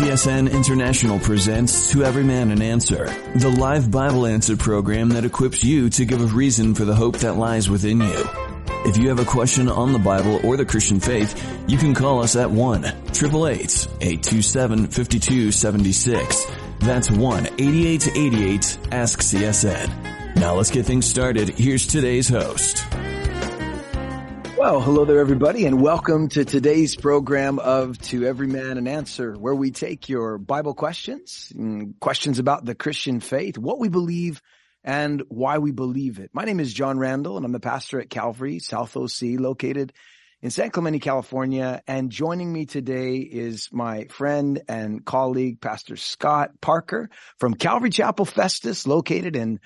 CSN International presents To Every Man an Answer, the live Bible answer program that equips you to give a reason for the hope that lies within you. If you have a question on the Bible or the Christian faith, you can call us at 1-888-827-5276. That's 1-8888-ASK-CSN. Now let's get things started. Here's today's host. Well, hello there, everybody, and welcome to today's program of To Every Man an Answer, where we take your Bible questions, questions about the Christian faith, what we believe, and why we believe it. My name is John Randall, and I'm the pastor at Calvary South OC, located in San Clemente, California. And joining me today is my friend and colleague, Pastor Scott Parker from Calvary Chapel Festus, located in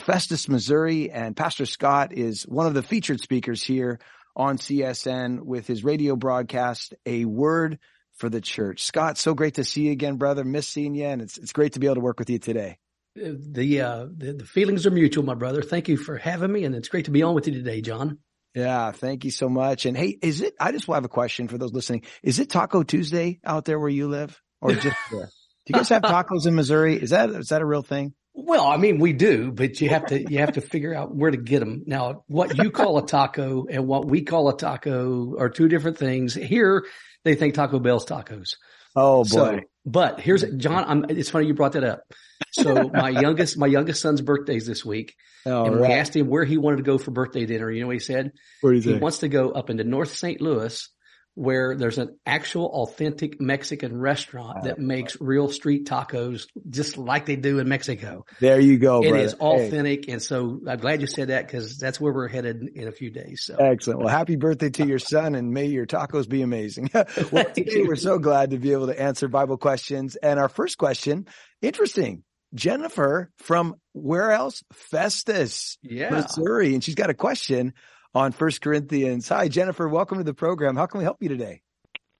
Festus, Missouri. And Pastor Scott is one of the featured speakers here on CSN with his radio broadcast, A Word for the Church. Scott, so great to see you again, brother. Miss seeing you, and it's great to be able to work with you today. The feelings are mutual, my brother. Thank you for having me, and it's great to be on with you today, John. Yeah, thank you so much. And hey, is it? I just have a question for those listening. Is it Taco Tuesday out there where you live, or just there? Do you guys have tacos in Missouri? Is that a real thing? Well, I mean, we do, but you have to figure out where to get them. Now, what you call a taco and what we call a taco are two different things. Here, they think Taco Bell's tacos. Oh boy! So, but here's John. It's funny you brought that up. So my youngest son's birthday is this week, we asked him where he wanted to go for birthday dinner. You know what he said? Where he wants to go up into North St. Louis, where there's an actual authentic Mexican restaurant that makes real street tacos just like they do in Mexico. There you go, brother. It is authentic. Hey. And so I'm glad you said that because that's where we're headed in a few days. So. Excellent. Well, happy birthday to your son, and may your tacos be amazing. Well, today we're so glad to be able to answer Bible questions. And our first question, interesting. Jennifer from where else? Festus, Missouri. And she's got a question on First Corinthians. Hi, Jennifer. Welcome to the program. How can we help you today?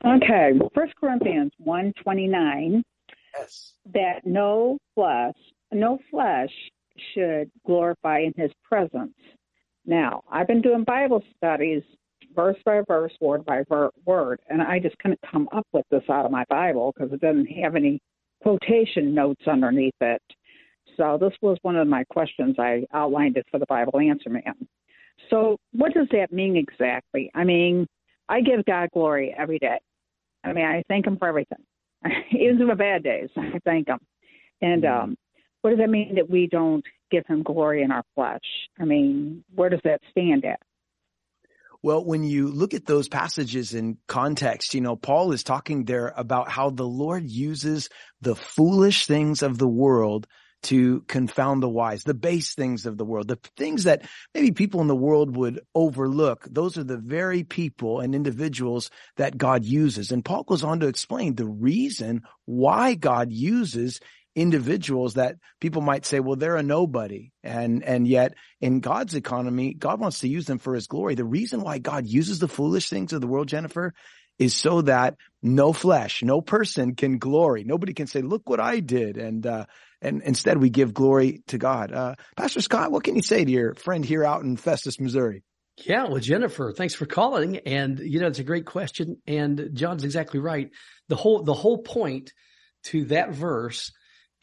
Okay. First Corinthians 1:29. Yes. That no flesh should glorify in his presence. Now, I've been doing Bible studies verse by verse, word by word, and I just couldn't come up with this out of my Bible because it doesn't have any quotation notes underneath it. So this was one of my questions. I outlined it for the Bible Answer Man. So what does that mean exactly? I mean, I give God glory every day. I mean, I thank him for everything. Even my bad days, I thank him. And what does that mean that we don't give him glory in our flesh? I mean, where does that stand at? Well, when you look at those passages in context, you know, Paul is talking there about how the Lord uses the foolish things of the world to confound the wise, the base things of the world, the things that maybe people in the world would overlook. Those are the very people and individuals that God uses. And Paul goes on to explain the reason why God uses individuals that people might say, well, they're a nobody. And yet in God's economy, God wants to use them for his glory. The reason why God uses the foolish things of the world, Jennifer, is so that no flesh, no person can glory. Nobody can say, look what I did. And instead we give glory to God. Pastor Scott, what can you say to your friend here out in Festus, Missouri? Yeah. Well, Jennifer, thanks for calling. And you know, it's a great question. And John's exactly right. The whole point to that verse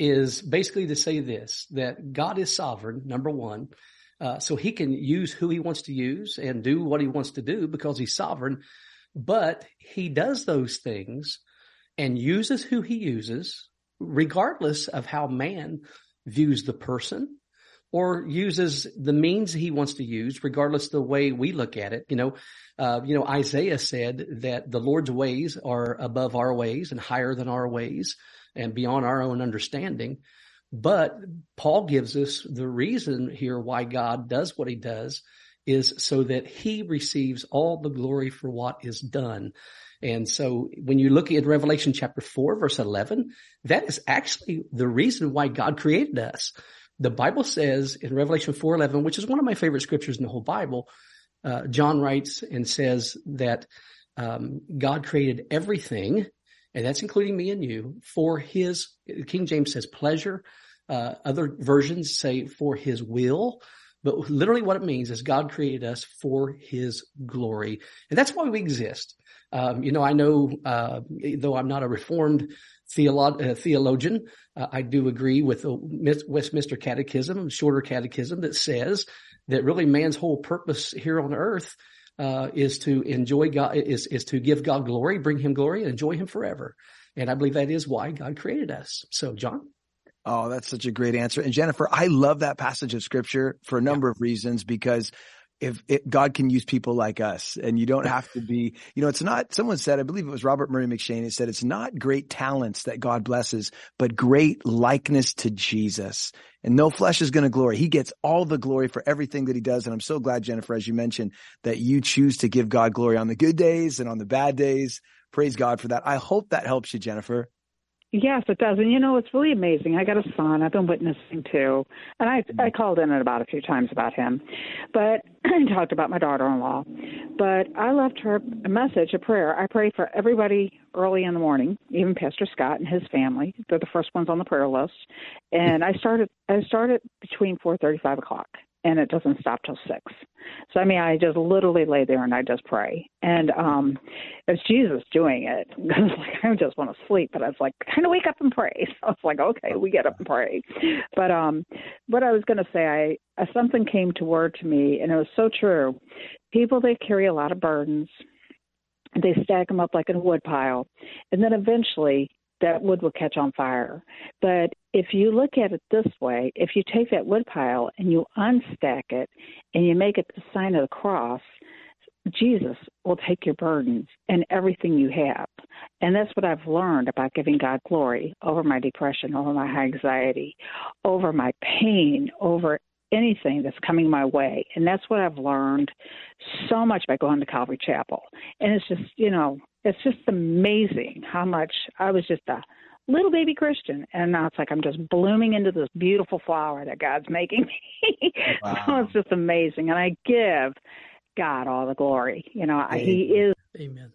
is basically to say this, that God is sovereign, number one, so he can use who he wants to use and do what he wants to do because he's sovereign, but he does those things and uses who he uses regardless of how man views the person or uses the means he wants to use, regardless of the way we look at it. You know, Isaiah said that the Lord's ways are above our ways and higher than our ways and beyond our own understanding. But Paul gives us the reason here why God does what he does is so that he receives all the glory for what is done. And so when you look at Revelation chapter 4, verse 11, that is actually the reason why God created us. The Bible says in Revelation 4:11, which is one of my favorite scriptures in the whole Bible, John writes and says that God created everything, and that's including me and you, for his, King James says pleasure. Other versions say for his will. But literally what it means is God created us for his glory. And that's why we exist. You know, I know, though I'm not a Reformed theologian. I do agree with the Westminster Catechism, shorter catechism, that says that really man's whole purpose here on earth is to enjoy God, is to give God glory, bring him glory, and enjoy him forever. And I believe that is why God created us. So, John? Oh, that's such a great answer. And Jennifer, I love that passage of scripture for a number of reasons, because God can use people like us, and you don't have to be, you know, it's not, someone said, I believe it was Robert Murray McShane, he said, it's not great talents that God blesses, but great likeness to Jesus. And no flesh is going to glory. He gets all the glory for everything that he does. And I'm so glad, Jennifer, as you mentioned, that you choose to give God glory on the good days and on the bad days. Praise God for that. I hope that helps you, Jennifer. Yes, it does. And, you know, it's really amazing. I got a son I've been witnessing to, and I called in about a few times about him, but I talked about my daughter-in-law. But I left her a message, a prayer. I pray for everybody early in the morning, even Pastor Scott and his family. They're the first ones on the prayer list. And I started between 4:30, 5 o'clock. And it doesn't stop till 6. So, I mean, I just literally lay there and I just pray. And it's Jesus doing it. I was like, I just want to sleep. But I was like, kind of wake up and pray. So I was like, okay, we get up and pray. But what I was going to say, something came to word to me, and it was so true. People, they carry a lot of burdens. They stack them up like in a wood pile. And then eventually that wood will catch on fire. But if you look at it this way, if you take that wood pile and you unstack it and you make it the sign of the cross, Jesus will take your burdens and everything you have. And that's what I've learned about giving God glory over my depression, over my high anxiety, over my pain, over anything that's coming my way. And that's what I've learned so much by going to Calvary Chapel. And it's just, you know, it's just amazing how much I was just a little baby Christian, and now it's like I'm just blooming into this beautiful flower that God's making me. Wow. So it's just amazing, and I give God all the glory. You know, amen. He is. Amen.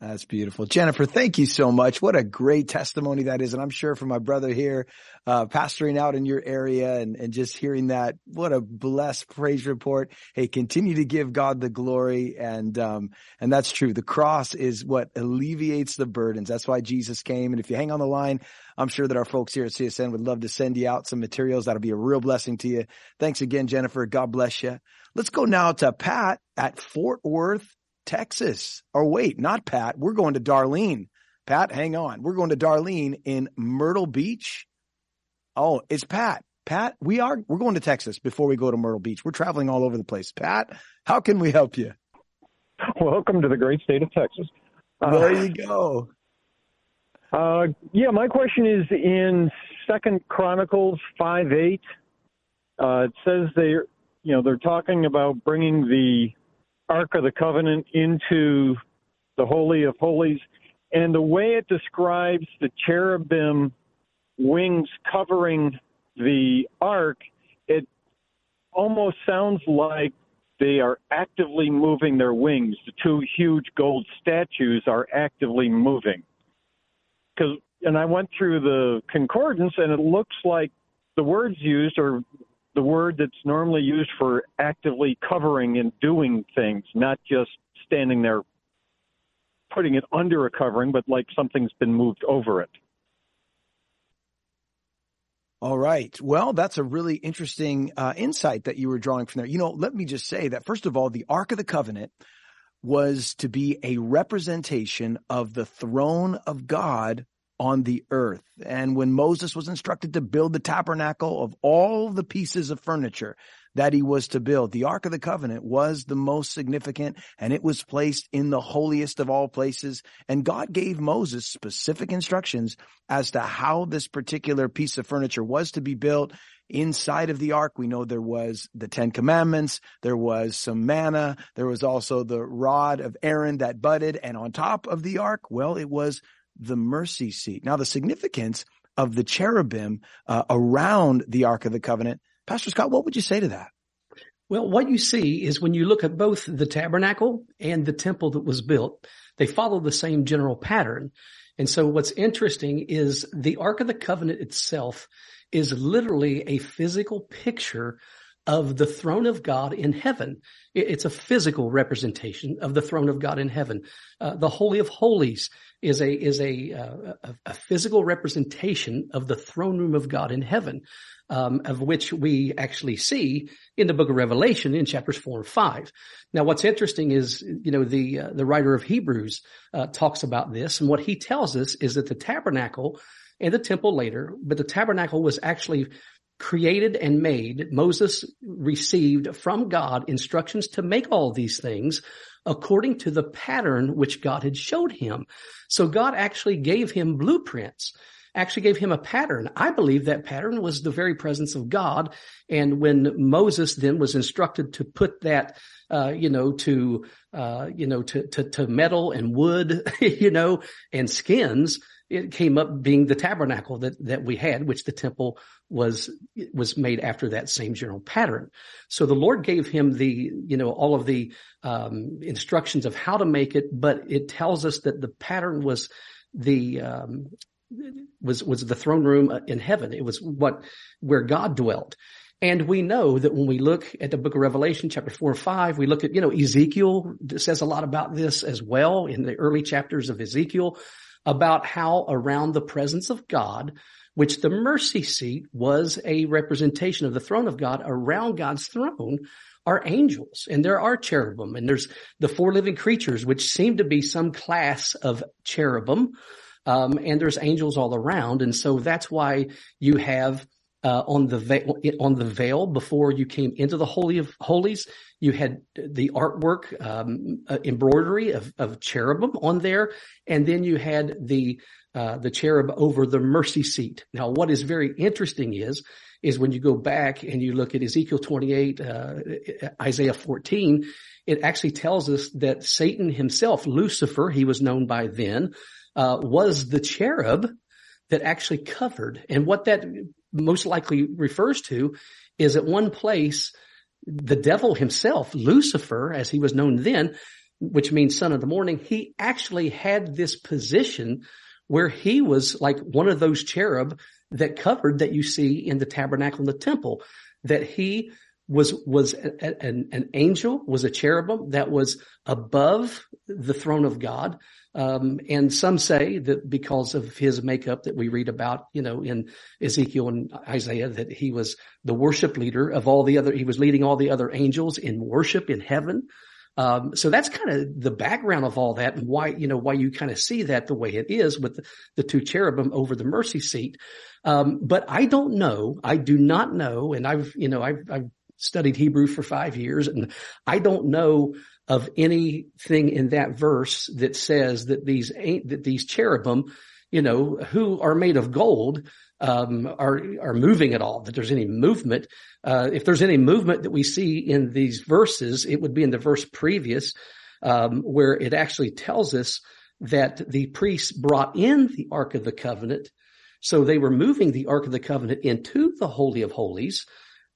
That's beautiful. Jennifer, thank you so much. What a great testimony that is. And I'm sure for my brother here, pastoring out in your area and just hearing that, what a blessed praise report. Hey, continue to give God the glory. And that's true. The cross is what alleviates the burdens. That's why Jesus came. And if you hang on the line, I'm sure that our folks here at CSN would love to send you out some materials. That'll be a real blessing to you. Thanks again, Jennifer. God bless you. Let's go now to Pat at Fort Worth, Texas. Or wait, not Pat. We're going to Darlene. Pat, hang on. We're going to Darlene in Myrtle Beach. Oh, it's Pat. Pat, we're going to Texas before we go to Myrtle Beach. We're traveling all over the place. Pat, how can we help you? Welcome to the great state of Texas. There you go. Yeah, my question is in Second Chronicles 5:8. It says they're talking about bringing the Ark of the Covenant into the Holy of Holies, and the way it describes the cherubim wings covering the Ark, it almost sounds like they are actively moving their wings. The two huge gold statues are actively moving. And I went through the concordance, and it looks like the words used are the word that's normally used for actively covering and doing things, not just standing there putting it under a covering, but like something's been moved over it. All right. Well, that's a really interesting insight that you were drawing from there. You know, let me just say that, first of all, the Ark of the Covenant was to be a representation of the throne of God on the earth. And when Moses was instructed to build the tabernacle of all the pieces of furniture that he was to build, the Ark of the Covenant was the most significant, and it was placed in the holiest of all places. And God gave Moses specific instructions as to how this particular piece of furniture was to be built. Inside of the Ark, we know there was the Ten Commandments, there was some manna, there was also the rod of Aaron that budded, and on top of the Ark, well, it was the mercy seat. Now, the significance of the cherubim around the Ark of the Covenant, Pastor Scott, what would you say to that? Well, what you see is when you look at both the tabernacle and the temple that was built, they follow the same general pattern. And so what's interesting is the Ark of the Covenant itself is literally a physical picture of the throne of God in heaven. It's a physical representation of the throne of God in heaven. The Holy of Holies is a physical representation of the throne room of God in heaven, of which we actually see in the book of Revelation in chapters 4 and 5. Now, what's interesting is, you know, the writer of Hebrews talks about this, and what he tells us is that the tabernacle and the temple later, but the tabernacle was actually created and made. Moses received from God instructions to make all these things according to the pattern which God had showed him. So God actually gave him blueprints, actually gave him a pattern. I believe that pattern was the very presence of God. And when Moses then was instructed to put that, to metal and wood, and skins, it came up being the tabernacle that we had, which the temple was made after that same general pattern. So the Lord gave him all of the instructions of how to make it, but it tells us that the pattern was the throne room in heaven. It was where God dwelt. And we know that when we look at the book of Revelation, chapter 4 and 5, we look at, Ezekiel says a lot about this as well in the early chapters of Ezekiel, about how around the presence of God, which the mercy seat was a representation of the throne of God, around God's throne are angels, and there are cherubim, and there's the four living creatures, which seem to be some class of cherubim, and there's angels all around. And so that's why you have on the veil before you came into the Holy of Holies, you had the artwork, embroidery of cherubim on there. And then you had the cherub over the mercy seat. Now, what is very interesting is when you go back and you look at Ezekiel 28, Isaiah 14, it actually tells us that Satan himself, Lucifer, he was known by then, was the cherub that actually covered. And what that most likely refers to is at one place, the devil himself, Lucifer, as he was known then, which means son of the morning, he actually had this position where he was like one of those cherub that covered that you see in the tabernacle and the temple, that he was an angel, was a cherubim that was above the throne of God. And some say that because of his makeup that we read about, in Ezekiel and Isaiah, that he was the worship leader of he was leading all the other angels in worship in heaven. So that's kind of the background of all that, and why you kind of see that the way it is with the two cherubim over the mercy seat. But I do not know. And I've studied Hebrew for 5 years, and I don't know of anything in that verse that says that these cherubim, who are made of gold, are moving at all, that there's any movement. If there's any movement that we see in these verses, it would be in the verse previous, where it actually tells us that the priests brought in the Ark of the Covenant. So they were moving the Ark of the Covenant into the Holy of Holies,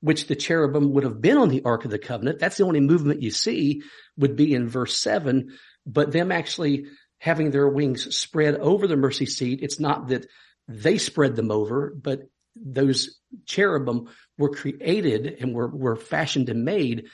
which the cherubim would have been on the Ark of the Covenant. That's the only movement you see would be in verse 7, but them actually having their wings spread over the mercy seat. It's not that they spread them over, but those cherubim were created and were fashioned and made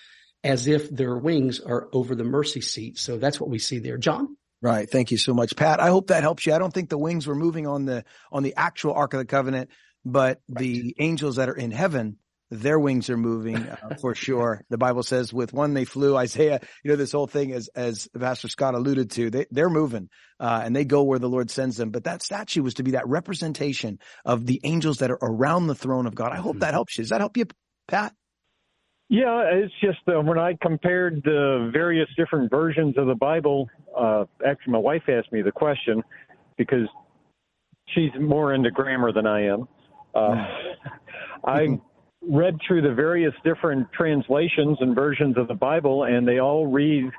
as if their wings are over the mercy seat. So that's what we see there. John? Right. Thank you so much, Pat. I hope that helps you. I don't think the wings were moving on the actual Ark of the Covenant, but the angels that are in heaven, their wings are moving for sure. The Bible says with one they flew. Isaiah, this whole thing as Pastor Scott alluded to, they're moving and they go where the Lord sends them. But that statue was to be that representation of the angels that are around the throne of God. I hope that helps you. Does that help you, Pat? Yeah, it's just when I compared the various different versions of the Bible, actually my wife asked me the question because she's more into grammar than I am. I read through the various different translations and versions of the Bible, and they all read,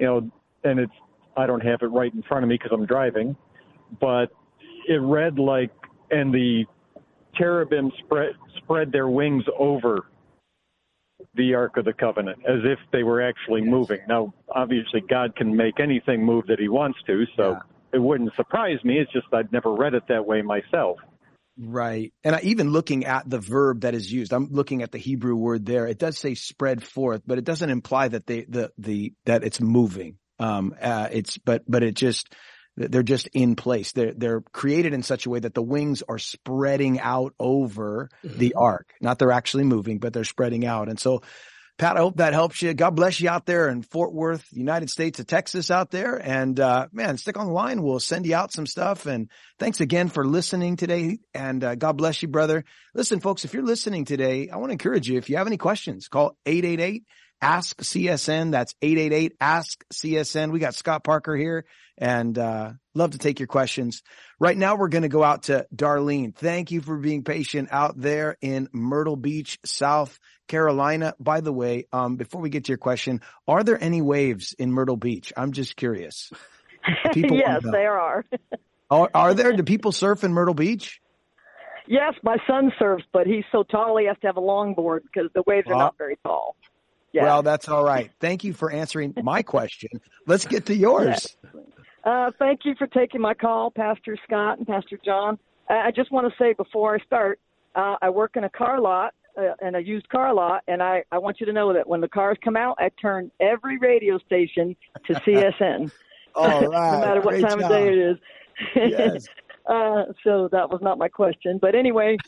and I don't have it right in front of me because I'm driving, but it read like, and the cherubim spread their wings over the Ark of the Covenant as if they were actually moving. Now, obviously, God can make anything move that he wants to, so it wouldn't surprise me. It's just I'd never read it that way myself. Right. And even looking at the verb that is used, I'm looking at the Hebrew word there. It does say spread forth, but it doesn't imply that that it's moving. They're just in place. They're created in such a way that the wings are spreading out over the ark. Not they're actually moving, but they're spreading out. And so, Pat, I hope that helps you. God bless you out there in Fort Worth, United States of Texas out there. And man, stick on the line. We'll send you out some stuff. And thanks again for listening today. And God bless you, brother. Listen, folks, if you're listening today, I want to encourage you, if you have any questions, call 888-ASK-CSN. That's 888-ASK-CSN. We got Scott Parker here, and love to take your questions. Right now, we're going to go out to Darlene. Thank you for being patient out there in Myrtle Beach, South Carolina. By the way, before we get to your question, are there any waves in Myrtle Beach? I'm just curious. Yes, there are. Are there? Do people surf in Myrtle Beach? Yes, my son surfs, but he's so tall he has to have a longboard because the waves are not very tall. Yeah. Well, that's all right. Thank you for answering my question. Let's get to yours. Yes. Thank you for taking my call, Pastor Scott and Pastor John. I just want to say before I start, I work in a car lot, in a used car lot, and I want you to know that when the cars come out, I turn every radio station to CSN. All right. No matter what Great time job. Of day it is. Yes. So that was not my question. But anyway,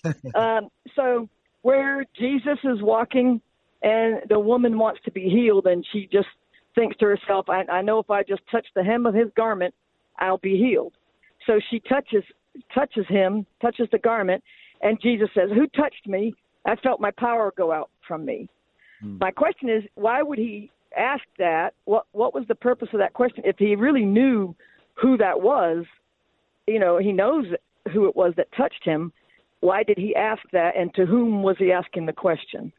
so where Jesus is walking and the woman wants to be healed, and she just thinks to herself, I know if I just touch the hem of his garment, I'll be healed. So she touches him, touches the garment, and Jesus says, who touched me? I felt my power go out from me. My question is, why would he ask that? What was the purpose of that question? If he really knew who that was, you know, he knows who it was that touched him. Why did he ask that, and to whom was he asking the question?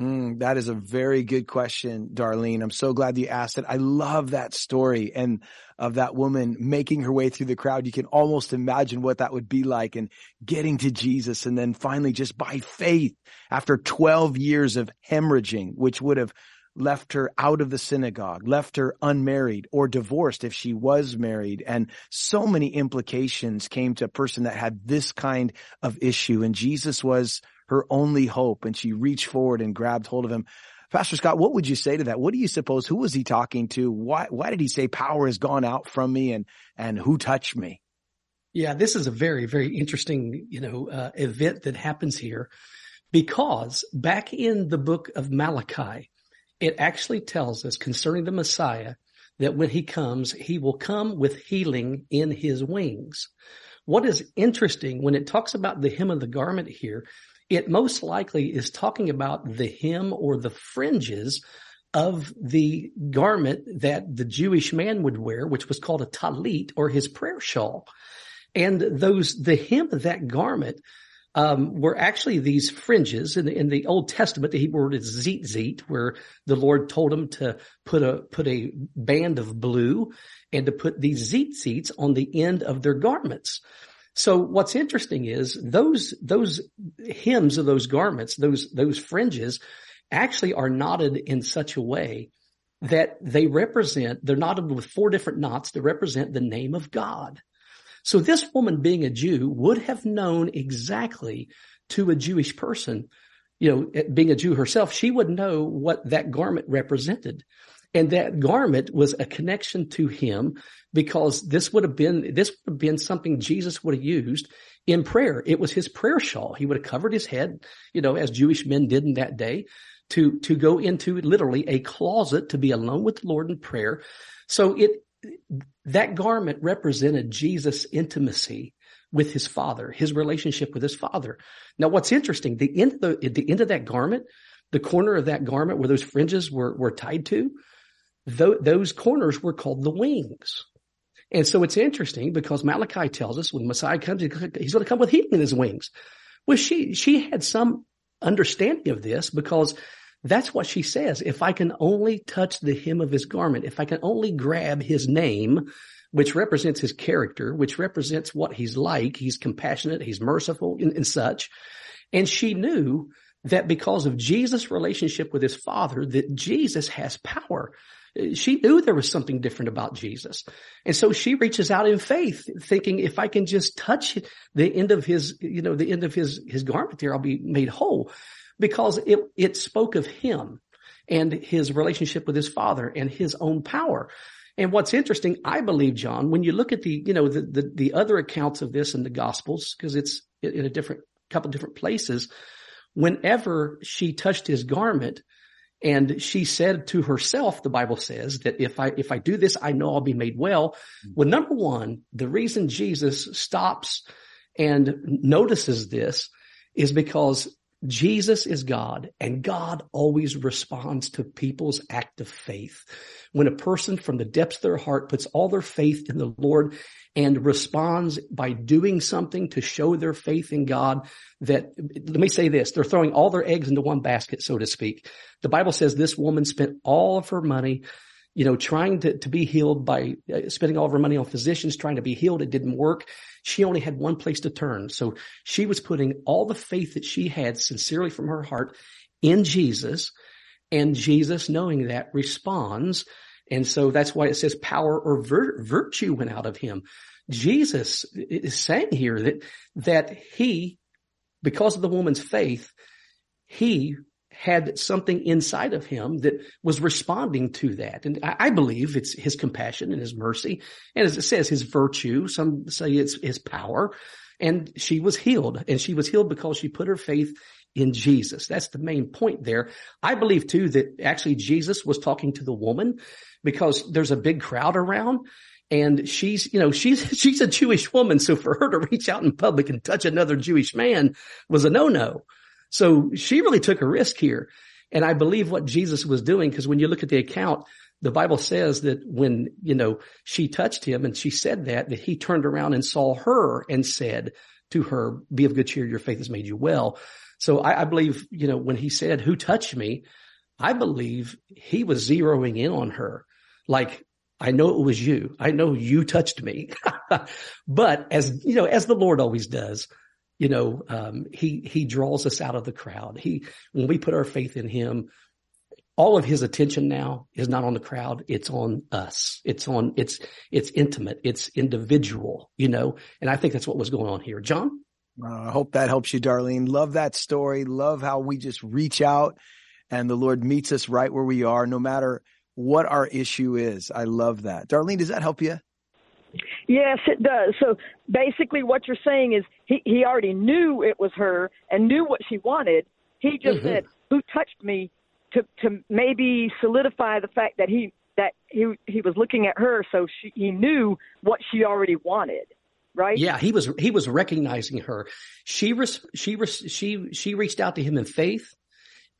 That is a very good question, Darlene. I'm so glad you asked it. I love that story and of that woman making her way through the crowd. You can almost imagine what that would be like and getting to Jesus. And then finally, just by faith, after 12 years of hemorrhaging, which would have left her out of the synagogue, left her unmarried or divorced if she was married. And so many implications came to a person that had this kind of issue. And Jesus was her only hope, and she reached forward and grabbed hold of him. Pastor Scott, what would you say to that? What do you suppose? Who was he talking to? Why did he say power has gone out from me, and who touched me? Yeah, this is a very, very interesting, event that happens here, because back in the book of Malachi, it actually tells us concerning the Messiah that when he comes, he will come with healing in his wings. What is interesting, when it talks about the hem of the garment here, it most likely is talking about the hem or the fringes of the garment that the Jewish man would wear, which was called a tallit, or his prayer shawl. And the hem of that garment, were actually these fringes in the Old Testament. The Hebrew word is tzitzit, where the Lord told him to put a band of blue and to put these tzitzits on the end of their garments. So what's interesting is those hems of those garments, those fringes actually are knotted in such a way that they're knotted with four different knots that represent the name of God. So this woman, being a Jew, would have known exactly, to a Jewish person, being a Jew herself, she would know what that garment represented. And that garment was a connection to him, because this would have been something Jesus would have used in prayer. It was his prayer shawl. He would have covered his head, as Jewish men did in that day, to go into literally a closet to be alone with the Lord in prayer. So that garment represented Jesus' intimacy with his Father, his relationship with his Father. Now, what's interesting, the end of that garment, the corner of that garment where those fringes were tied to, those corners were called the wings. And so it's interesting, because Malachi tells us when the Messiah comes, he's going to come with healing in his wings. Well, she had some understanding of this, because that's what she says. If I can only touch the hem of his garment, if I can only grab his name, which represents his character, which represents what he's like, he's compassionate, he's merciful, and such. And she knew that because of Jesus' relationship with his Father, that Jesus has power. She knew there was something different about Jesus. And so she reaches out in faith, thinking, if I can just touch the end of his, you know, the end of his garment there, I'll be made whole, because it spoke of him and his relationship with his Father and his own power. And what's interesting, I believe, John, when you look at the, you know, the other accounts of this in the Gospels, because it's in a different, couple different places, whenever she touched his garment, and she said to herself, the Bible says that if I do this, I know I'll be made well. Well, number one, the reason Jesus stops and notices this is because Jesus is God, and God always responds to people's act of faith. When a person from the depths of their heart puts all their faith in the Lord and responds by doing something to show their faith in God, that, let me say this, they're throwing all their eggs into one basket, so to speak. The Bible says this woman spent all of her money, you know, trying to be healed by spending all of her money on physicians, trying to be healed. It didn't work. She only had one place to turn. So she was putting all the faith that she had sincerely from her heart in Jesus, and Jesus, knowing that, responds. And so that's why it says power or virtue went out of him. Jesus is saying here that he, because of the woman's faith, he had something inside of him that was responding to that. And I believe it's his compassion and his mercy. And as it says, his virtue, some say it's his power. And she was healed. And she was healed because she put her faith in Jesus. That's the main point there. I believe, too, that actually Jesus was talking to the woman, because there's a big crowd around. And she's, you know, she's a Jewish woman. So for her to reach out in public and touch another Jewish man was a no-no. So she really took a risk here. And I believe what Jesus was doing, because when you look at the account, the Bible says that when, you know, she touched him and she said that he turned around and saw her and said to her, be of good cheer, your faith has made you well. So I believe, you know, when he said, who touched me, I believe he was zeroing in on her. Like, I know it was you. I know you touched me. But as, you know, as the Lord always does, you know, he draws us out of the crowd. When we put our faith in him, all of his attention now is not on the crowd. It's on us. It's intimate. It's individual, you know, and I think that's what was going on here. John? I hope that helps you, Darlene. Love that story. Love how we just reach out and the Lord meets us right where we are, no matter what our issue is. I love that. Darlene, does that help you? Yes, it does. So basically what you're saying is he already knew it was her and knew what she wanted. He just said, who touched me, to maybe solidify the fact that he was looking at her. So he knew what she already wanted, right? Yeah, he was recognizing her. She reached out to him in faith,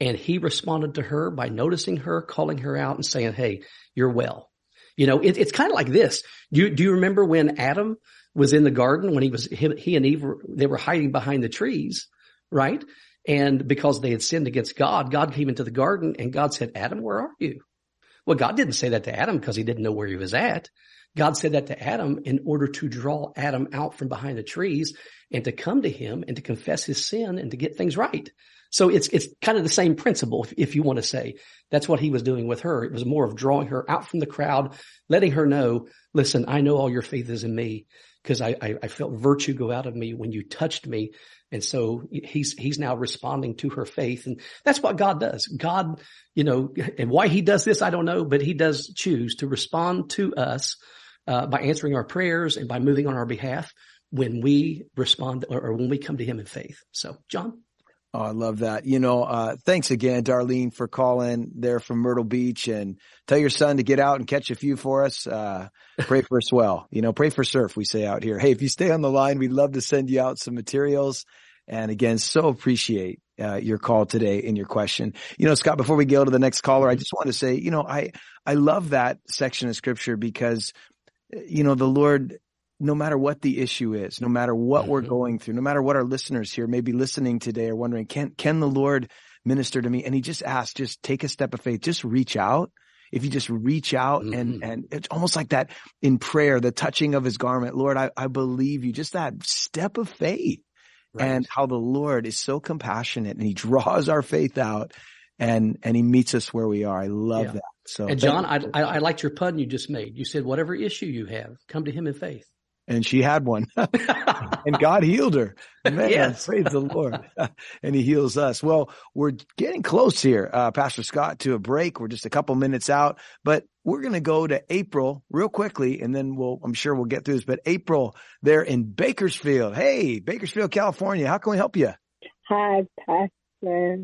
and he responded to her by noticing her, calling her out and saying, hey, you're well. You know, it's kind of like this. Do you remember when Adam was in the garden, when he and Eve they were hiding behind the trees, right? And because they had sinned against God, God came into the garden and God said, Adam, where are you? Well, God didn't say that to Adam because he didn't know where he was at. God said that to Adam in order to draw Adam out from behind the trees and to come to him and to confess his sin and to get things right. So it's kind of the same principle, if you want to say. That's what he was doing with her. It was more of drawing her out from the crowd, letting her know, listen, I know all your faith is in me, because I felt virtue go out of me when you touched me. And so he's now responding to her faith. And that's what God does. God, you know, and why he does this, I don't know, but he does choose to respond to us by answering our prayers and by moving on our behalf when we respond or when we come to him in faith. So, John. Oh, I love that. You know, thanks again, Darlene, for calling there from Myrtle Beach, and tell your son to get out and catch a few for us. Pray for us well. You know, pray for surf, we say out here. Hey, if you stay on the line, we'd love to send you out some materials. And again, so appreciate your call today and your question. You know, Scott, before we go to the next caller, I just want to say, you know, I love that section of scripture because, you know, the Lord, no matter what the issue is, no matter what we're going through, no matter what our listeners here may be listening today are wondering, can the Lord minister to me? And he just asks, just take a step of faith, just reach out. If you just reach out and it's almost like that in prayer, the touching of his garment, Lord, I believe you, just that step of faith, right? And how the Lord is so compassionate and he draws our faith out and he meets us where we are. I love that. So, and John, I liked your pun you just made. You said, whatever issue you have, come to him in faith. And she had one. And God healed her. Man, yes. Praise the Lord. And he heals us. Well, we're getting close here, Pastor Scott, to a break. We're just a couple minutes out, but we're going to go to April real quickly, and then I'm sure we'll get through this, but April, they're in Bakersfield. Hey, Bakersfield, California. How can we help you? Hi, Pastor.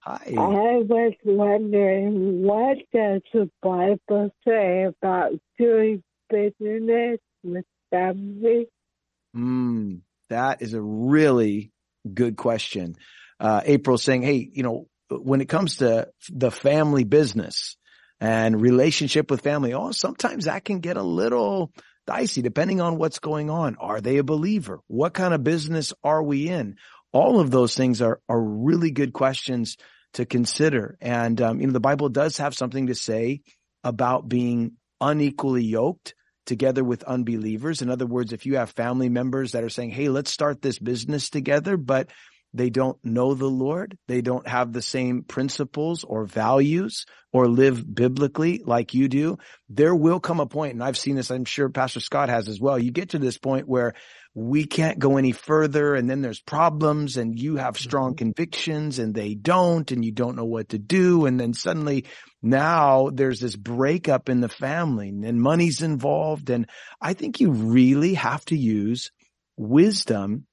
Hi. I was wondering, what does the Bible say about doing business with family? That is a really good question. April's saying, hey, when it comes to the family business and relationship with family, sometimes that can get a little dicey depending on what's going on. Are they a believer? What kind of business are we in? All of those things are really good questions to consider. And, the Bible does have something to say about being unequally yoked together with unbelievers. In other words, if you have family members that are saying, hey, let's start this business together, but they don't know the Lord, they don't have the same principles or values or live biblically like you do, there will come a point, and I've seen this, I'm sure Pastor Scott has as well, you get to this point where we can't go any further, and then there's problems, and you have strong convictions and they don't, and you don't know what to do. And then suddenly now there's this breakup in the family and money's involved. And I think you really have to use wisdom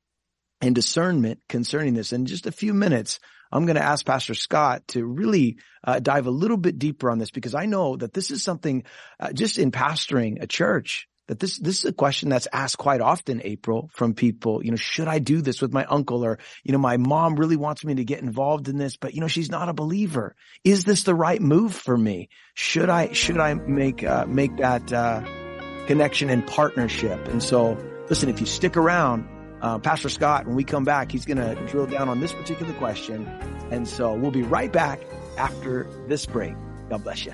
and discernment concerning this. In just a few minutes, I'm going to ask Pastor Scott to really dive a little bit deeper on this, because I know that this is something just in pastoring a church, that this is a question that's asked quite often, April, from people. Should I do this with my uncle? Or, my mom really wants me to get involved in this, but she's not a believer. Is this the right move for me? Should I make that connection and partnership? And so listen, if you stick around, Pastor Scott, when we come back, he's going to drill down on this particular question. And so we'll be right back after this break. God bless you.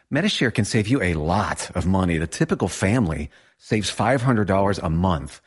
MediShare can save you a lot of money. The typical family saves $500 a month.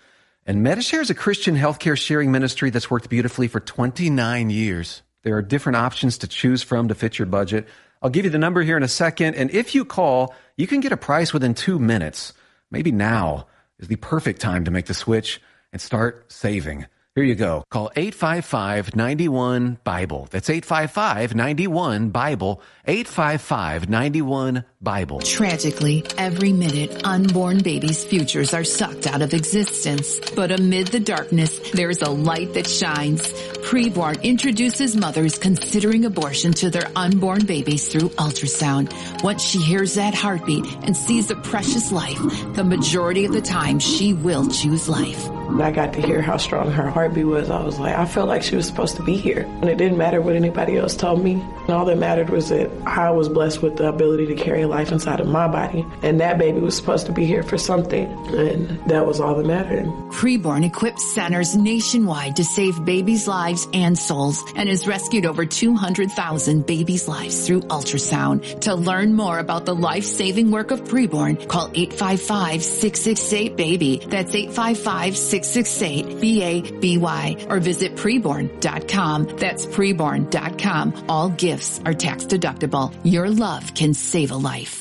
And MediShare is a Christian healthcare sharing ministry that's worked beautifully for 29 years. There are different options to choose from to fit your budget. I'll give you the number here in a second. And if you call, you can get a price within 2 minutes. Maybe now is the perfect time to make the switch and start saving. Here you go. Call 855-91-BIBLE. That's 855-91-BIBLE. 855-91-BIBLE. Tragically, every minute, unborn babies' futures are sucked out of existence. But amid the darkness, there is a light that shines. Preborn introduces mothers considering abortion to their unborn babies through ultrasound. Once she hears that heartbeat and sees the precious life, the majority of the time, she will choose life. I got to hear how strong her heartbeat was. I was like, I felt like she was supposed to be here. And it didn't matter what anybody else told me. And all that mattered was that I was blessed with the ability to carry life inside of my body. And that baby was supposed to be here for something. And that was all that mattered. Preborn equips centers nationwide to save babies' lives and souls, and has rescued over 200,000 babies' lives through ultrasound. To learn more about the life-saving work of Preborn, call 855-668-BABY. That's 855-668-BABY, or visit preborn.com. That's preborn.com. All gifts are tax deductible. Your love can save a life.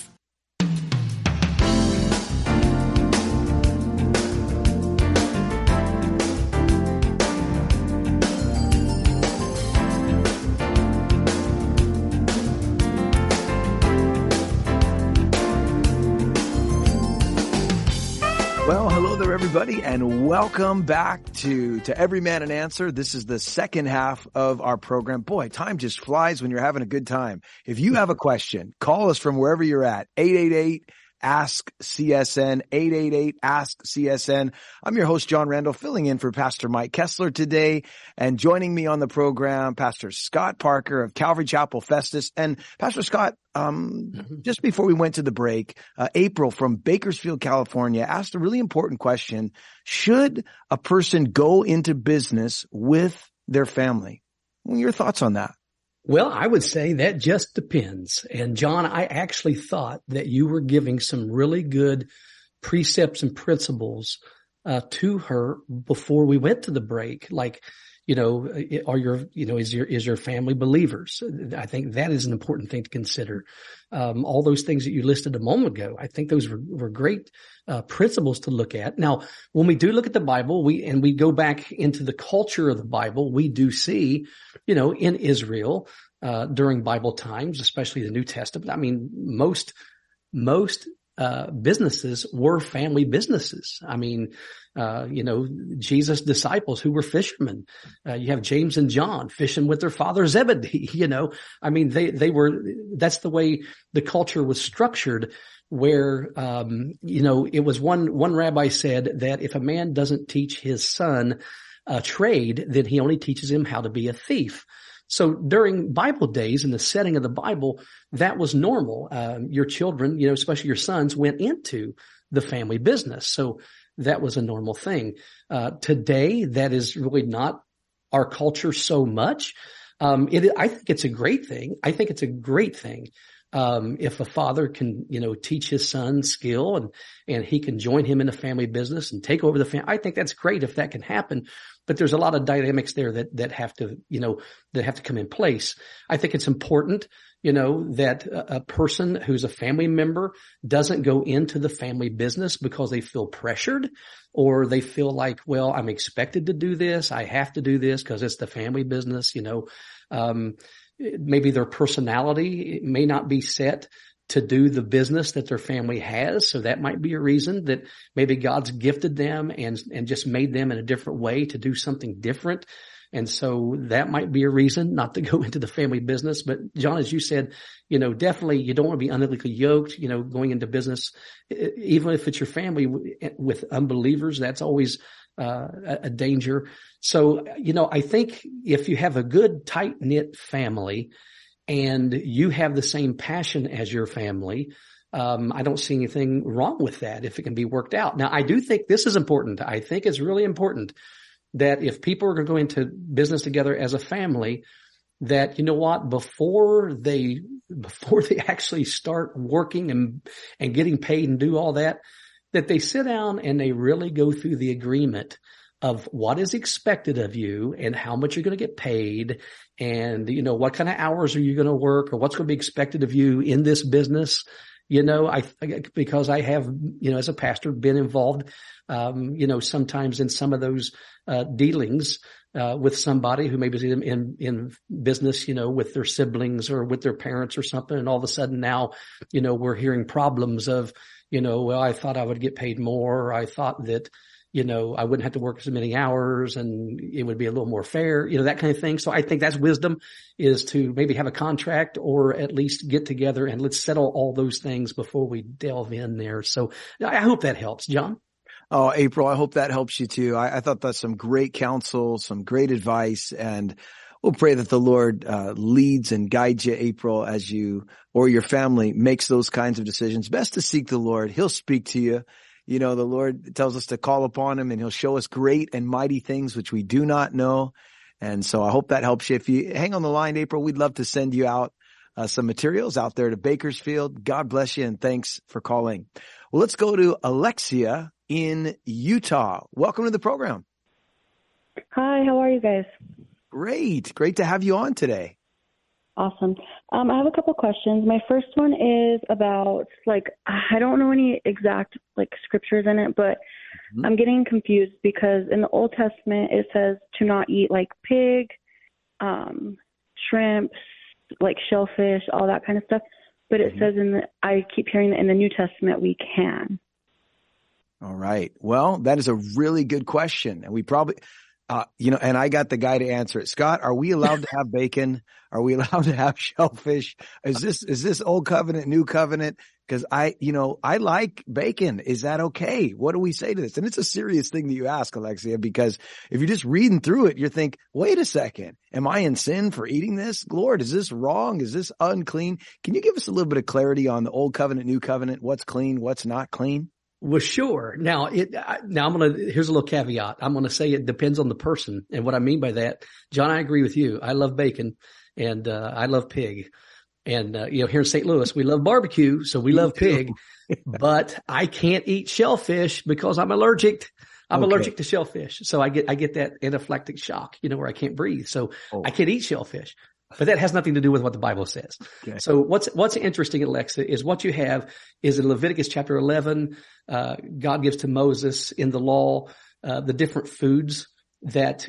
Everybody, and welcome back to Every Man an Answer. This is the second half of our program. Boy, time just flies when you're having a good time. If you have a question, call us from wherever you're at, 888 Ask CSN, 888-ASK-CSN. I'm your host, John Randall, filling in for Pastor Mike Kessler today. And joining me on the program, Pastor Scott Parker of Calvary Chapel Festus. And Pastor Scott, just before we went to the break, April from Bakersfield, California, asked a really important question. Should a person go into business with their family? Well, your thoughts on that? Well, I would say that just depends. And John, I actually thought that you were giving some really good precepts and principles to her before we went to the break. Like, you know, are your, you know, is your family believers? I think that is an important thing to consider. All those things that you listed a moment ago, I think those were great principles to look at. Now, when we do look at the Bible, we go back into the culture of the Bible, we do see, you know, in Israel, during Bible times, especially the New Testament, I mean, most businesses were family businesses. I mean, you know, Jesus' disciples who were fishermen. You have James and John fishing with their father Zebedee, you know. I mean, that's the way the culture was structured, where, you know, it was one rabbi said that if a man doesn't teach his son a trade, then he only teaches him how to be a thief. So during Bible days, in the setting of the Bible, that was normal. Your children, you know, especially your sons, went into the family business. So that was a normal thing. Today, that is really not our culture so much. I think it's a great thing. I think it's a great thing. If a father can, you know, teach his son skill and he can join him in a family business and take over the family, I think that's great if that can happen. But there's a lot of dynamics there that have to come in place. I think it's important, you know, that a person who's a family member doesn't go into the family business because they feel pressured or they feel like, well, I'm expected to do this. I have to do this because it's the family business, you know. Maybe their personality may not be set to do the business that their family has. So that might be a reason that maybe God's gifted them and just made them in a different way to do something different. And so that might be a reason not to go into the family business. But John, as you said, you know, definitely you don't want to be unequally yoked, you know, going into business, even if it's your family with unbelievers, that's always a danger. So, you know, I think if you have a good tight knit family and you have the same passion as your family, I don't see anything wrong with that if it can be worked out. Now, I do think this is important. I think it's really important that if people are going to go into business together as a family, that, you know what, before they actually start working and getting paid and do all that, that they sit down and they really go through the agreement of what is expected of you and how much you're going to get paid and, you know, what kind of hours are you going to work or what's going to be expected of you in this business. You know, because I have, you know, as a pastor been involved, you know, sometimes in some of those, dealings, with somebody who maybe is in business, you know, with their siblings or with their parents or something. And all of a sudden now, you know, we're hearing problems of, you know, well, I thought I would get paid more. Or I thought that, you know, I wouldn't have to work so many hours and it would be a little more fair, you know, that kind of thing. So I think that's wisdom, is to maybe have a contract or at least get together and let's settle all those things before we delve in there. So I hope that helps, John. Oh, April, I hope that helps you too. I thought that's some great counsel, some great advice, and we'll pray that the Lord leads and guides you, April, as you or your family makes those kinds of decisions. Best to seek the Lord. He'll speak to you. You know, the Lord tells us to call upon him and he'll show us great and mighty things which we do not know. And so I hope that helps you. If you hang on the line, April, we'd love to send you out some materials out there to Bakersfield. God bless you and thanks for calling. Well, let's go to Alexia in Utah. Welcome to the program. Hi, how are you guys? Great. Great to have you on today. Awesome. I have a couple questions. My first one is about, like, I don't know any exact, like, scriptures in it, but I'm getting confused because in the Old Testament it says to not eat, like, pig, shrimp, like, shellfish, all that kind of stuff. But it says I keep hearing that in the New Testament we can. All right. Well, that is a really good question. And we probably – And I got the guy to answer it. Scott, are we allowed to have bacon? Are we allowed to have shellfish? Is this old covenant, new covenant? Because I like bacon. Is that okay? What do we say to this? And it's a serious thing that you ask, Alexia, because if you're just reading through it, you think, wait a second, am I in sin for eating this? Lord, is this wrong? Is this unclean? Can you give us a little bit of clarity on the old covenant, new covenant, what's clean, what's not clean? Well, sure. Here's a little caveat. I'm going to say it depends on the person. And what I mean by that, John, I agree with you. I love bacon and I love pig. And, here in St. Louis, we love barbecue. So we love pig, but I can't eat shellfish because I'm allergic. I'm allergic to shellfish. So I get that anaphylactic shock, where I can't breathe. So I can't eat shellfish. But that has nothing to do with what the Bible says. Okay. So what's interesting, Alexa, is what you have is in Leviticus chapter 11, God gives to Moses in the law, the different foods that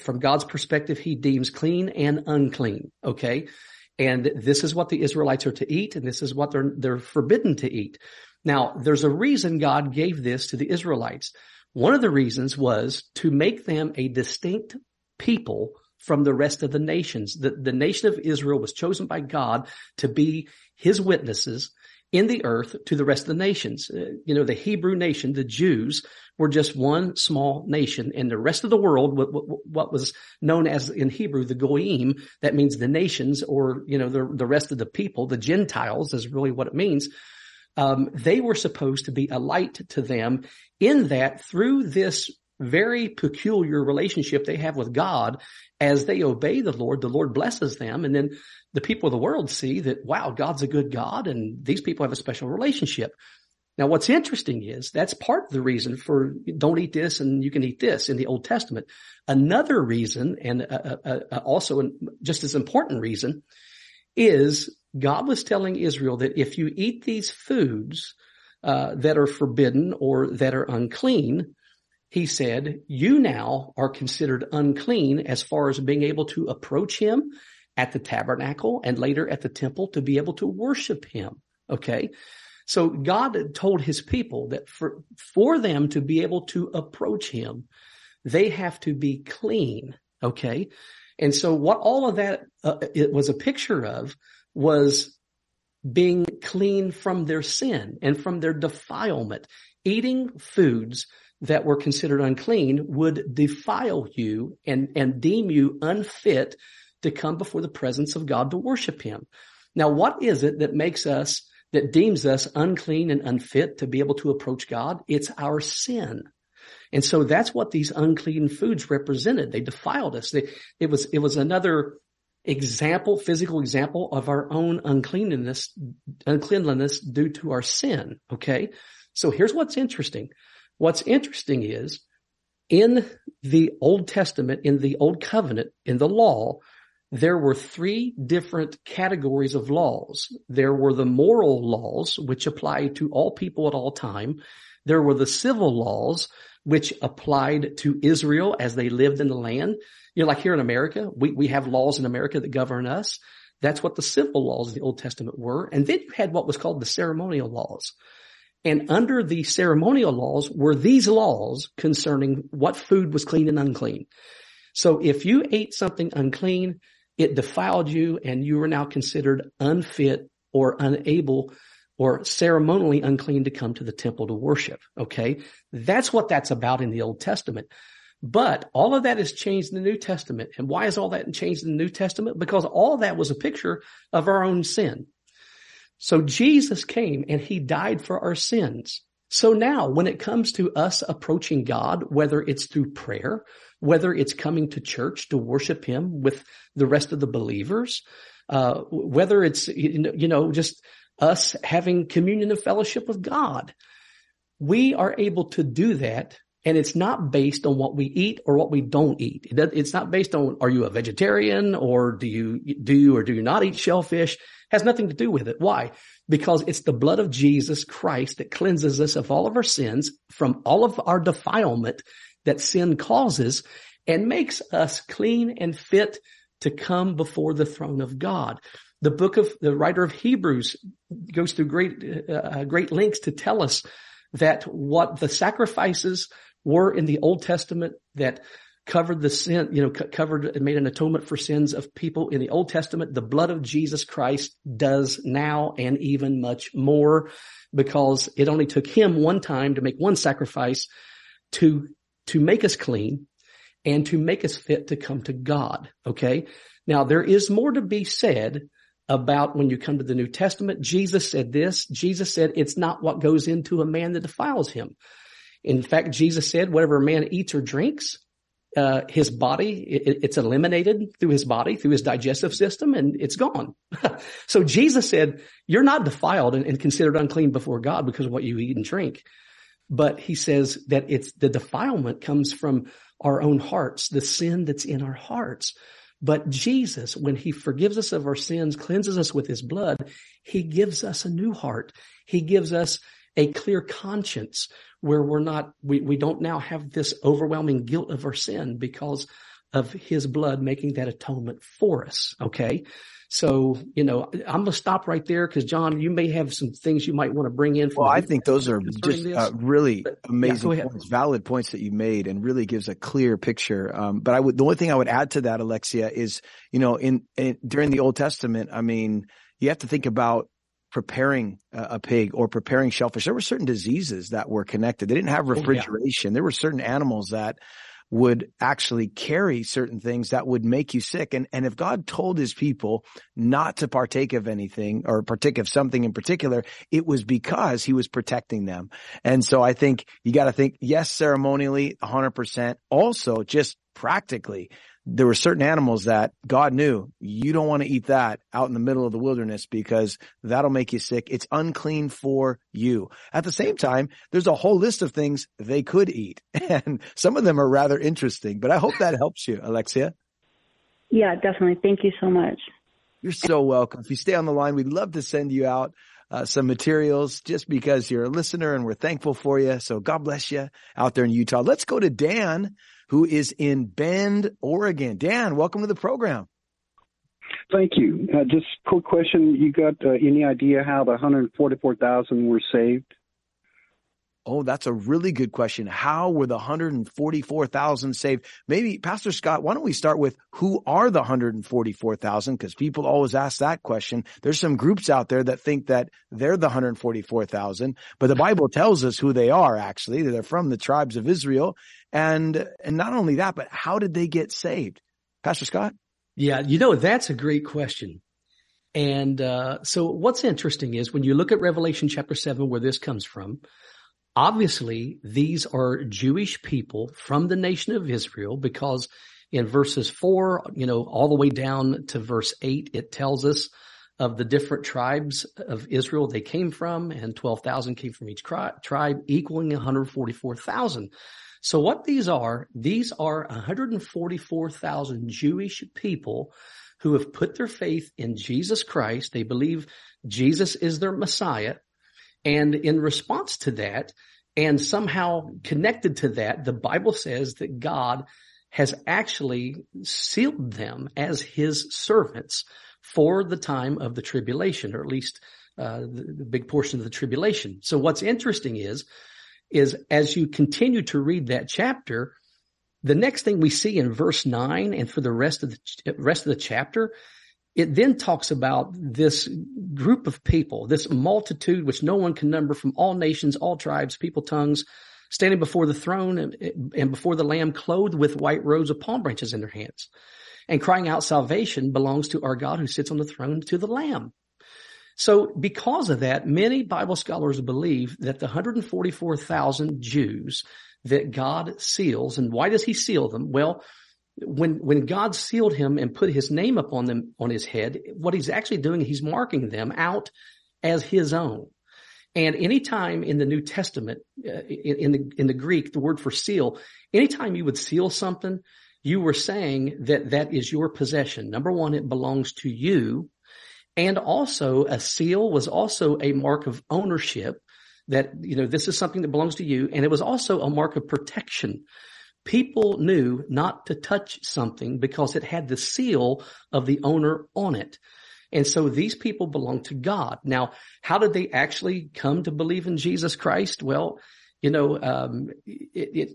from God's perspective, he deems clean and unclean. Okay. And this is what the Israelites are to eat. And this is what they're forbidden to eat. Now there's a reason God gave this to the Israelites. One of the reasons was to make them a distinct people from the rest of the nations. The nation of Israel was chosen by God to be his witnesses in the earth to the rest of the nations. The Hebrew nation, the Jews, were just one small nation, and the rest of the world, what was known as in Hebrew, the goyim, that means the nations, or, the rest of the people, the Gentiles is really what it means. They were supposed to be a light to them in that through this very peculiar relationship they have with God. As they obey the Lord blesses them. And then the people of the world see that, wow, God's a good God and these people have a special relationship. Now, what's interesting is that's part of the reason for don't eat this and you can eat this in the Old Testament. Another reason, and also just as important reason, is God was telling Israel that if you eat these foods that are forbidden or that are unclean, he said, you now are considered unclean as far as being able to approach him at the tabernacle and later at the temple to be able to worship him. Okay. So God told his people that for them to be able to approach him, they have to be clean. Okay. And so what all of that it was a picture of was being clean from their sin and from their defilement. Eating foods that were considered unclean would defile you and deem you unfit to come before the presence of God to worship him. Now, what is it that deems us unclean and unfit to be able to approach God? It's our sin. And so that's what these unclean foods represented. They defiled us. It was another physical example of our own uncleanliness due to our sin. Okay. So here's what's interesting. What's interesting is in the Old Testament, in the Old Covenant, in the law, there were three different categories of laws. There were the moral laws, which apply to all people at all time. There were the civil laws, which applied to Israel as they lived in the land. Like here in America, we have laws in America that govern us. That's what the civil laws of the Old Testament were. And then you had what was called the ceremonial laws. And under the ceremonial laws were these laws concerning what food was clean and unclean. So if you ate something unclean, it defiled you and you were now considered unfit or unable or ceremonially unclean to come to the temple to worship. Okay. That's what that's about in the Old Testament. But all of that is changed in the New Testament. And why is all that changed in the New Testament? Because all that was a picture of our own sin. So Jesus came and he died for our sins. So now when it comes to us approaching God, whether it's through prayer, whether it's coming to church to worship him with the rest of the believers, whether it's, just us having communion and fellowship with God, we are able to do that. And it's not based on what we eat or what we don't eat. It's not based on, are you a vegetarian or do you not eat shellfish? Has nothing to do with it. Why? Because it's the blood of Jesus Christ that cleanses us of all of our sins, from all of our defilement that sin causes, and makes us clean and fit to come before the throne of God. The writer of Hebrews goes through great lengths to tell us that what the sacrifices were in the Old Testament that covered the sin, covered and made an atonement for sins of people in the Old Testament. The blood of Jesus Christ does now and even much more, because it only took him one time to make one sacrifice to make us clean and to make us fit to come to God. Okay. Now there is more to be said about when you come to the New Testament. Jesus said this. Jesus said, it's not what goes into a man that defiles him. In fact, Jesus said, whatever a man eats or drinks, his body, it's eliminated through his body, through his digestive system, and it's gone. So Jesus said, you're not defiled and considered unclean before God because of what you eat and drink. But he says that it's the defilement comes from our own hearts, the sin that's in our hearts. But Jesus, when he forgives us of our sins, cleanses us with his blood, he gives us a new heart. He gives us a clear conscience where we're not, we don't now have this overwhelming guilt of our sin because of his blood making that atonement for us. Okay. So, I'm going to stop right there because, John, you may have some things you might want to bring in. Well, I think those are just really amazing points, valid points that you made, and really gives a clear picture. But the only thing I would add to that, Alexia, is, during the Old Testament, you have to think about preparing a pig or preparing shellfish. There were certain diseases that were connected. They didn't have refrigeration. Oh, yeah. There were certain animals that would actually carry certain things that would make you sick. And if God told his people not to partake of anything or partake of something in particular, it was because he was protecting them. And so I think you got to think, yes, ceremonially, 100%. Also, just practically, there were certain animals that God knew you don't want to eat that out in the middle of the wilderness because that'll make you sick. It's unclean for you. At the same time, there's a whole list of things they could eat, and some of them are rather interesting, but I hope that helps you, Alexia. Yeah, definitely. Thank you so much. You're so welcome. If you stay on the line, we'd love to send you out some materials just because you're a listener and we're thankful for you. So God bless you out there in Utah. Let's go to Dan, who is in Bend, Oregon. Dan, welcome to the program. Thank you. Just a quick question. You got any idea how the 144,000 were saved? Oh, that's a really good question. How were the 144,000 saved? Maybe, Pastor Scott, why don't we start with who are the 144,000? Because people always ask that question. There's some groups out there that think that they're the 144,000, but the Bible tells us who they are, actually. They're from the tribes of Israel. And not only that, but how did they get saved? Pastor Scott? Yeah, that's a great question. And so what's interesting is when you look at Revelation chapter 7, where this comes from, obviously, these are Jewish people from the nation of Israel, because in verses 4, all the way down to verse 8, it tells us of the different tribes of Israel they came from, and 12,000 came from each tribe, equaling 144,000. So what these are 144,000 Jewish people who have put their faith in Jesus Christ. They believe Jesus is their Messiah. And in response to that, and somehow connected to that, the Bible says that God has actually sealed them as his servants for the time of the tribulation, or at least the big portion of the tribulation. So what's interesting is as you continue to read that chapter, the next thing we see in verse 9 and for the rest of the chapter, it then talks about this group of people, this multitude which no one can number, from all nations, all tribes, people, tongues, standing before the throne and before the Lamb, clothed with white robes with palm branches in their hands, and crying out, salvation belongs to our God who sits on the throne, to the Lamb. So because of that, many Bible scholars believe that the 144,000 Jews that God seals, and why does he seal them? Well, when God sealed him and put his name upon them, on his head, what he's actually doing, he's marking them out as his own. And anytime in the New Testament, in the Greek, the word for seal, anytime you would seal something, you were saying that is your possession. Number one, it belongs to you. And also, a seal was also a mark of ownership, that, this is something that belongs to you. And it was also a mark of protection. People knew not to touch something because it had the seal of the owner on it. And so these people belong to God. Now, how did they actually come to believe in Jesus Christ? Well, it's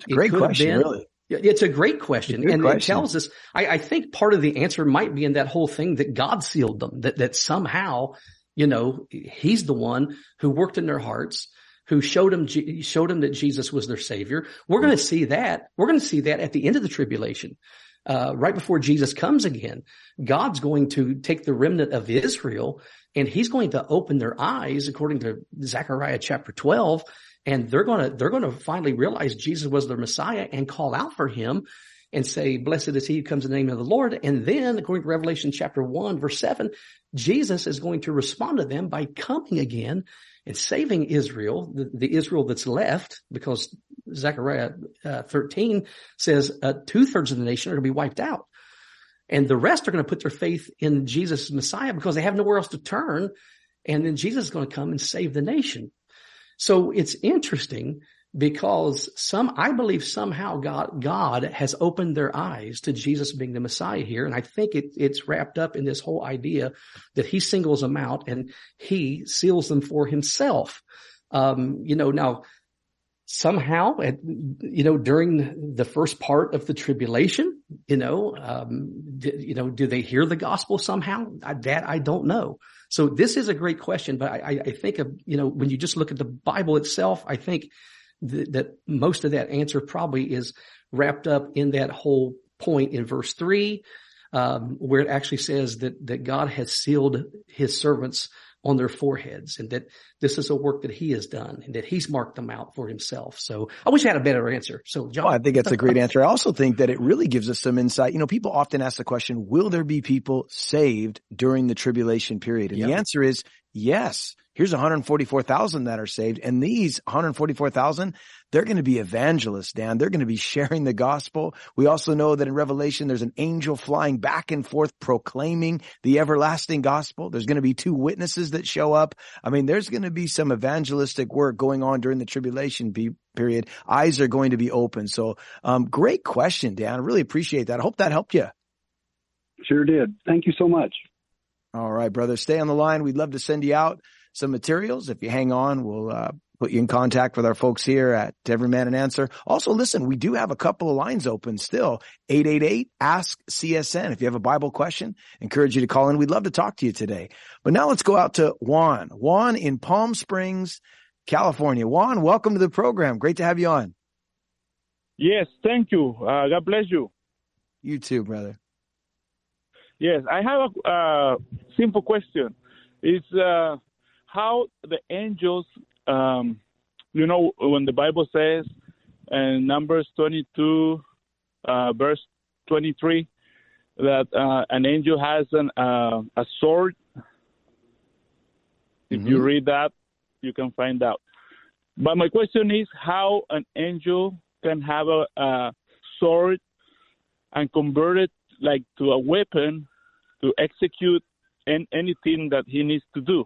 a great question, really. It's a great question. It tells us, I think part of the answer might be in that whole thing that God sealed them, that somehow, you know, he's the one who worked in their hearts, who showed them that Jesus was their savior. We're going to see that. We're going to see that at the end of the tribulation. Right before Jesus comes again, God's going to take the remnant of Israel and he's going to open their eyes according to Zechariah chapter 12. And they're going to finally realize Jesus was their Messiah and call out for him and say, blessed is he who comes in the name of the Lord. And then according to Revelation chapter 1, verse 7, Jesus is going to respond to them by coming again and saving Israel, the Israel that's left, because Zechariah 13 says 2/3 of the nation are going to be wiped out. And the rest are going to put their faith in Jesus' Messiah because they have nowhere else to turn. And then Jesus is going to come and save the nation. So it's interesting because I believe somehow God has opened their eyes to Jesus being the Messiah here. And I think it's wrapped up in this whole idea that he singles them out and he seals them for himself. Now somehow, during the first part of the tribulation, do they hear the gospel somehow? That I don't know. So this is a great question, but I think, when you just look at the Bible itself, I think that most of that answer probably is wrapped up in that whole point in verse 3, where it actually says that God has sealed his servants on their foreheads and that this is a work that he has done and that he's marked them out for himself. So I wish I had a better answer. So John. Oh, I think that's a great answer. I also think that it really gives us some insight. People often ask the question, will there be people saved during the tribulation period? And the answer is yes. Here's 144,000 that are saved. And these 144,000, they're going to be evangelists, Dan. They're going to be sharing the gospel. We also know that in Revelation, there's an angel flying back and forth proclaiming the everlasting gospel. There's going to be 2 witnesses that show up. There's going to be some evangelistic work going on during the tribulation period. Eyes are going to be open. So great question, Dan. I really appreciate that. I hope that helped you. Sure did. Thank you so much. All right, brother. Stay on the line. We'd love to send you out some materials. If you hang on, we'll put you in contact with our folks here at To Every Man an Answer. Also, listen, we do have a couple of lines open still, 888-ASK-CSN. If you have a Bible question, encourage you to call in. We'd love to talk to you today. But now let's go out to Juan. Juan in Palm Springs, California. Juan, welcome to the program. Great to have you on. Yes, thank you. God bless you. You too, brother. Yes, I have a simple question. It's... how the angels, when the Bible says in Numbers 22, verse 23, that an angel has a sword. If you read that, you can find out. But my question is how an angel can have a sword and convert it like to a weapon to execute anything that he needs to do.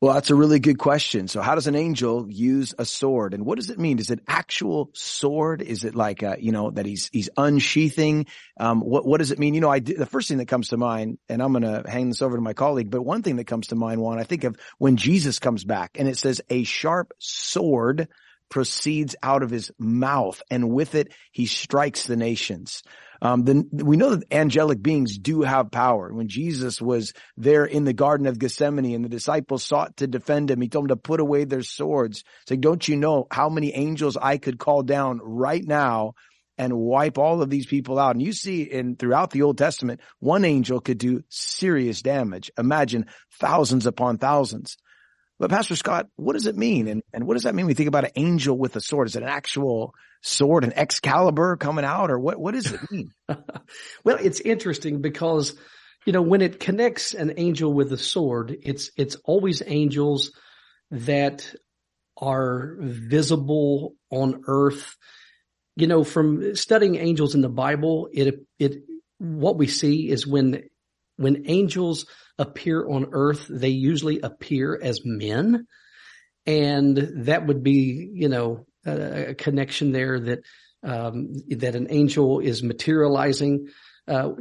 Well, that's a really good question. So how does an angel use a sword? And what does it mean? Is it actual sword? Is it like, that he's unsheathing? What does it mean? The first thing that comes to mind, and I'm going to hand this over to my colleague, but one thing that comes to mind, Juan, I think of when Jesus comes back and it says a sharp sword proceeds out of his mouth, and with it he strikes the nations. We know that angelic beings do have power. When Jesus was there in the Garden of Gethsemane and the disciples sought to defend him, he told them to put away their swords. It's like, don't you know how many angels I could call down right now and wipe all of these people out? And you see throughout the Old Testament, one angel could do serious damage. Imagine thousands upon thousands. But Pastor Scott, what does it mean? And what does that mean when we think about an angel with a sword? Is it an actual sword, an Excalibur coming out? Or what does it mean? Well, it's interesting because, when it connects an angel with a sword, it's always angels that are visible on earth. From studying angels in the Bible, what we see is when angels appear on earth, they usually appear as men. And that would be, a connection there that an angel is materializing.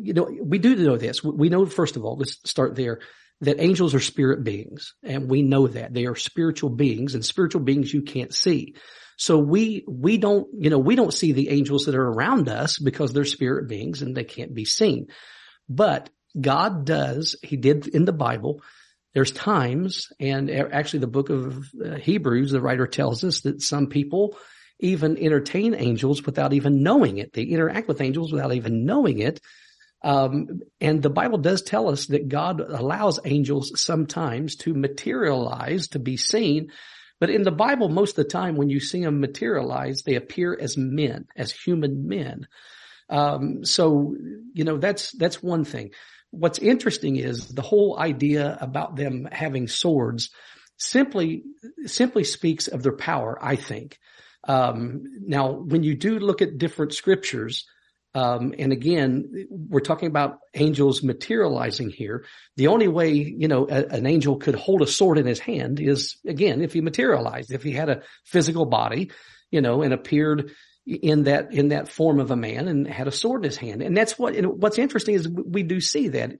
We do know this. We know, first of all, let's start there, that angels are spirit beings. And we know that they are spiritual beings, and spiritual beings you can't see. So we don't, we don't see the angels that are around us because they're spirit beings and they can't be seen. But God does. He did in the Bible. There's times, and actually the book of Hebrews, the writer tells us that some people even entertain angels without even knowing it. They interact with angels without even knowing it. And the Bible does tell us that God allows angels sometimes to materialize, to be seen. But in the Bible, most of the time when you see them materialize, they appear as men, as human men. That's one thing. What's interesting is the whole idea about them having swords simply speaks of their power, I think. Now, when you do look at different scriptures, and again, we're talking about angels materializing here. The only way, an angel could hold a sword in his hand is, again, if he materialized, if he had a physical body, and appeared in that form of a man and had a sword in his hand. And that's what's interesting is we do see that,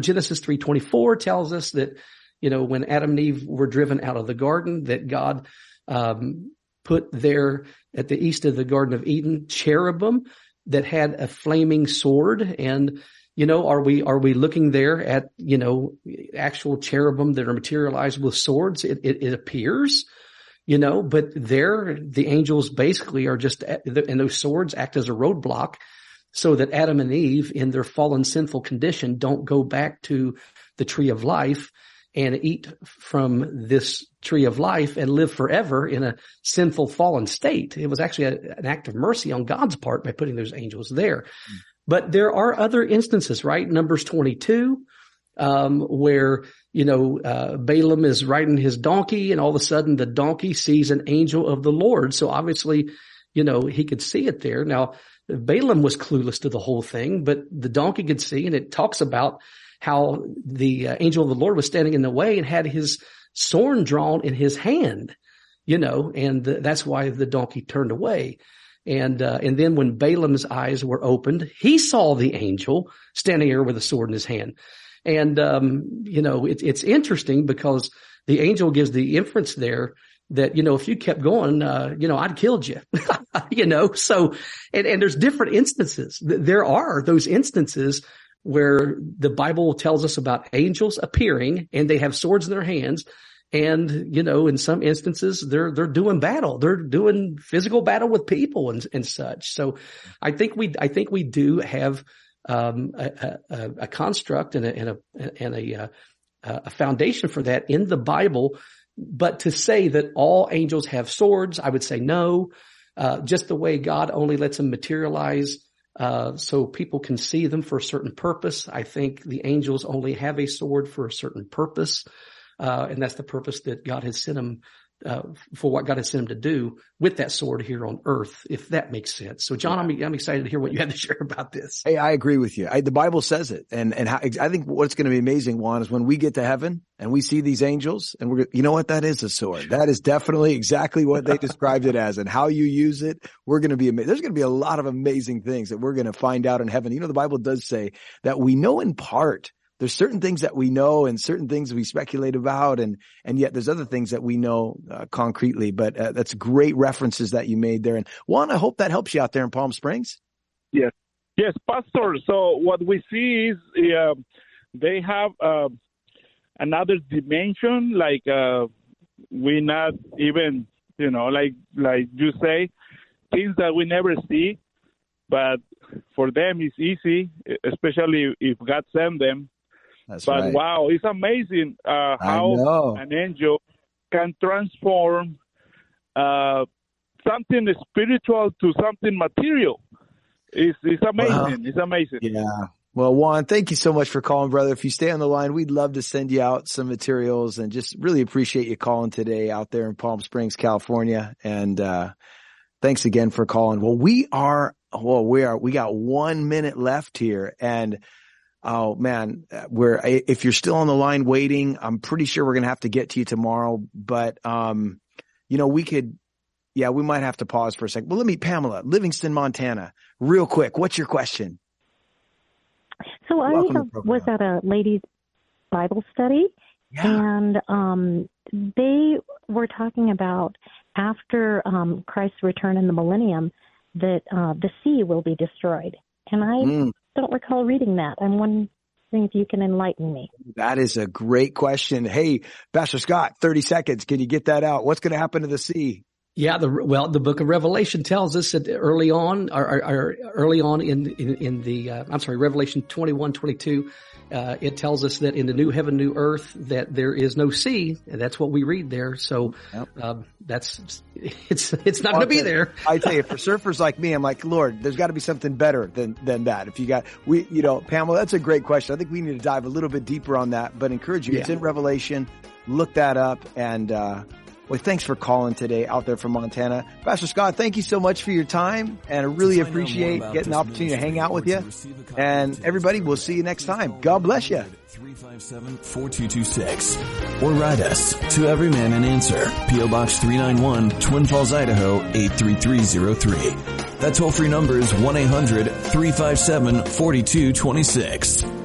Genesis 3:24 tells us that, when Adam and Eve were driven out of the garden, that God, put there at the east of the Garden of Eden, cherubim that had a flaming sword. And, are we looking there at, actual cherubim that are materialized with swords? It appears, but there the angels basically are just, and those swords act as a roadblock so that Adam and Eve in their fallen sinful condition don't go back to the tree of life and eat from this tree of life and live forever in a sinful, fallen state. It was actually an act of mercy on God's part by putting those angels there. Mm. But there are other instances, right? Numbers 22, where, Balaam is riding his donkey and all of a sudden the donkey sees an angel of the Lord. So obviously, he could see it there. Now, Balaam was clueless to the whole thing, but the donkey could see, and it talks about how the angel of the Lord was standing in the way and had his sword drawn in his hand, and that's why the donkey turned away. And then when Balaam's eyes were opened, he saw the angel standing there with a sword in his hand. And, it's interesting because the angel gives the inference there that, if you kept going, I'd killed you, So, and there's different instances. There are those instances where the Bible tells us about angels appearing and they have swords in their hands. And, in some instances, they're doing battle. They're doing physical battle with people and such. So I think we do have, a construct and a foundation for that in the Bible. But to say that all angels have swords, I would say no. Just the way God only lets them materialize, so people can see them for a certain purpose. I think the angels only have a sword for a certain purpose. And that's the purpose that God has sent them, for what God has sent them to do with that sword here on earth, if that makes sense. So John, I'm excited to hear what you have to share about this. Hey, I agree with you. The Bible says it. And how, I think what's going to be amazing, Juan, is when we get to heaven and we see these angels and we're, what? That is a sword. That is definitely exactly what they described it as, and how you use it. We're going to be amazed. There's going to be a lot of amazing things that we're going to find out in heaven. The Bible does say that we know in part. There's certain things that we know and certain things we speculate about, and yet there's other things that we know concretely. But that's great references that you made there. And Juan, I hope that helps you out there in Palm Springs. Yes, Pastor. So what we see is they have another dimension, like we not even, like you say, things that we never see, but for them it's easy, especially if God sent them. That's but right. Wow, it's amazing how an angel can transform something spiritual to something material. It's amazing. Wow. It's amazing. Yeah. Well, Juan, thank you so much for calling, brother. If you stay on the line, we'd love to send you out some materials, and just really appreciate you calling today out there in Palm Springs, California. And thanks again for calling. Well, we got 1 minute left here, and oh man, if you're still on the line waiting, I'm pretty sure we're going to have to get to you tomorrow, but, we might have to pause for a second. Well, Pamela, Livingston, Montana, real quick. What's your question? So was at a ladies' Bible study, and they were talking about after Christ's return in the millennium that the sea will be destroyed. And I don't recall reading that. I'm wondering if you can enlighten me. That is a great question. Hey, Pastor Scott, 30 seconds. Can you get that out? What's going to happen to the sea? Yeah, the book of Revelation tells us that Revelation 21:22, it tells us that in the new heaven, new earth, that there is no sea, and that's what we read there. So, it's not going to be there. I tell you, for surfers like me, I'm like, Lord, there's got to be something better than that. If you got, Pamela, that's a great question. I think we need to dive a little bit deeper on that, but encourage you. Yeah. It's in Revelation. Look that up and, well, thanks for calling today out there from Montana. Pastor Scott, thank you so much for your time, and I really appreciate getting the opportunity to hang out with you. And everybody, we'll see you next time. God bless you. 357-4226. Or write us, To Every Man an Answer, P.O. Box 391, Twin Falls, Idaho, 83303. That toll-free number is 1-800-357-4226.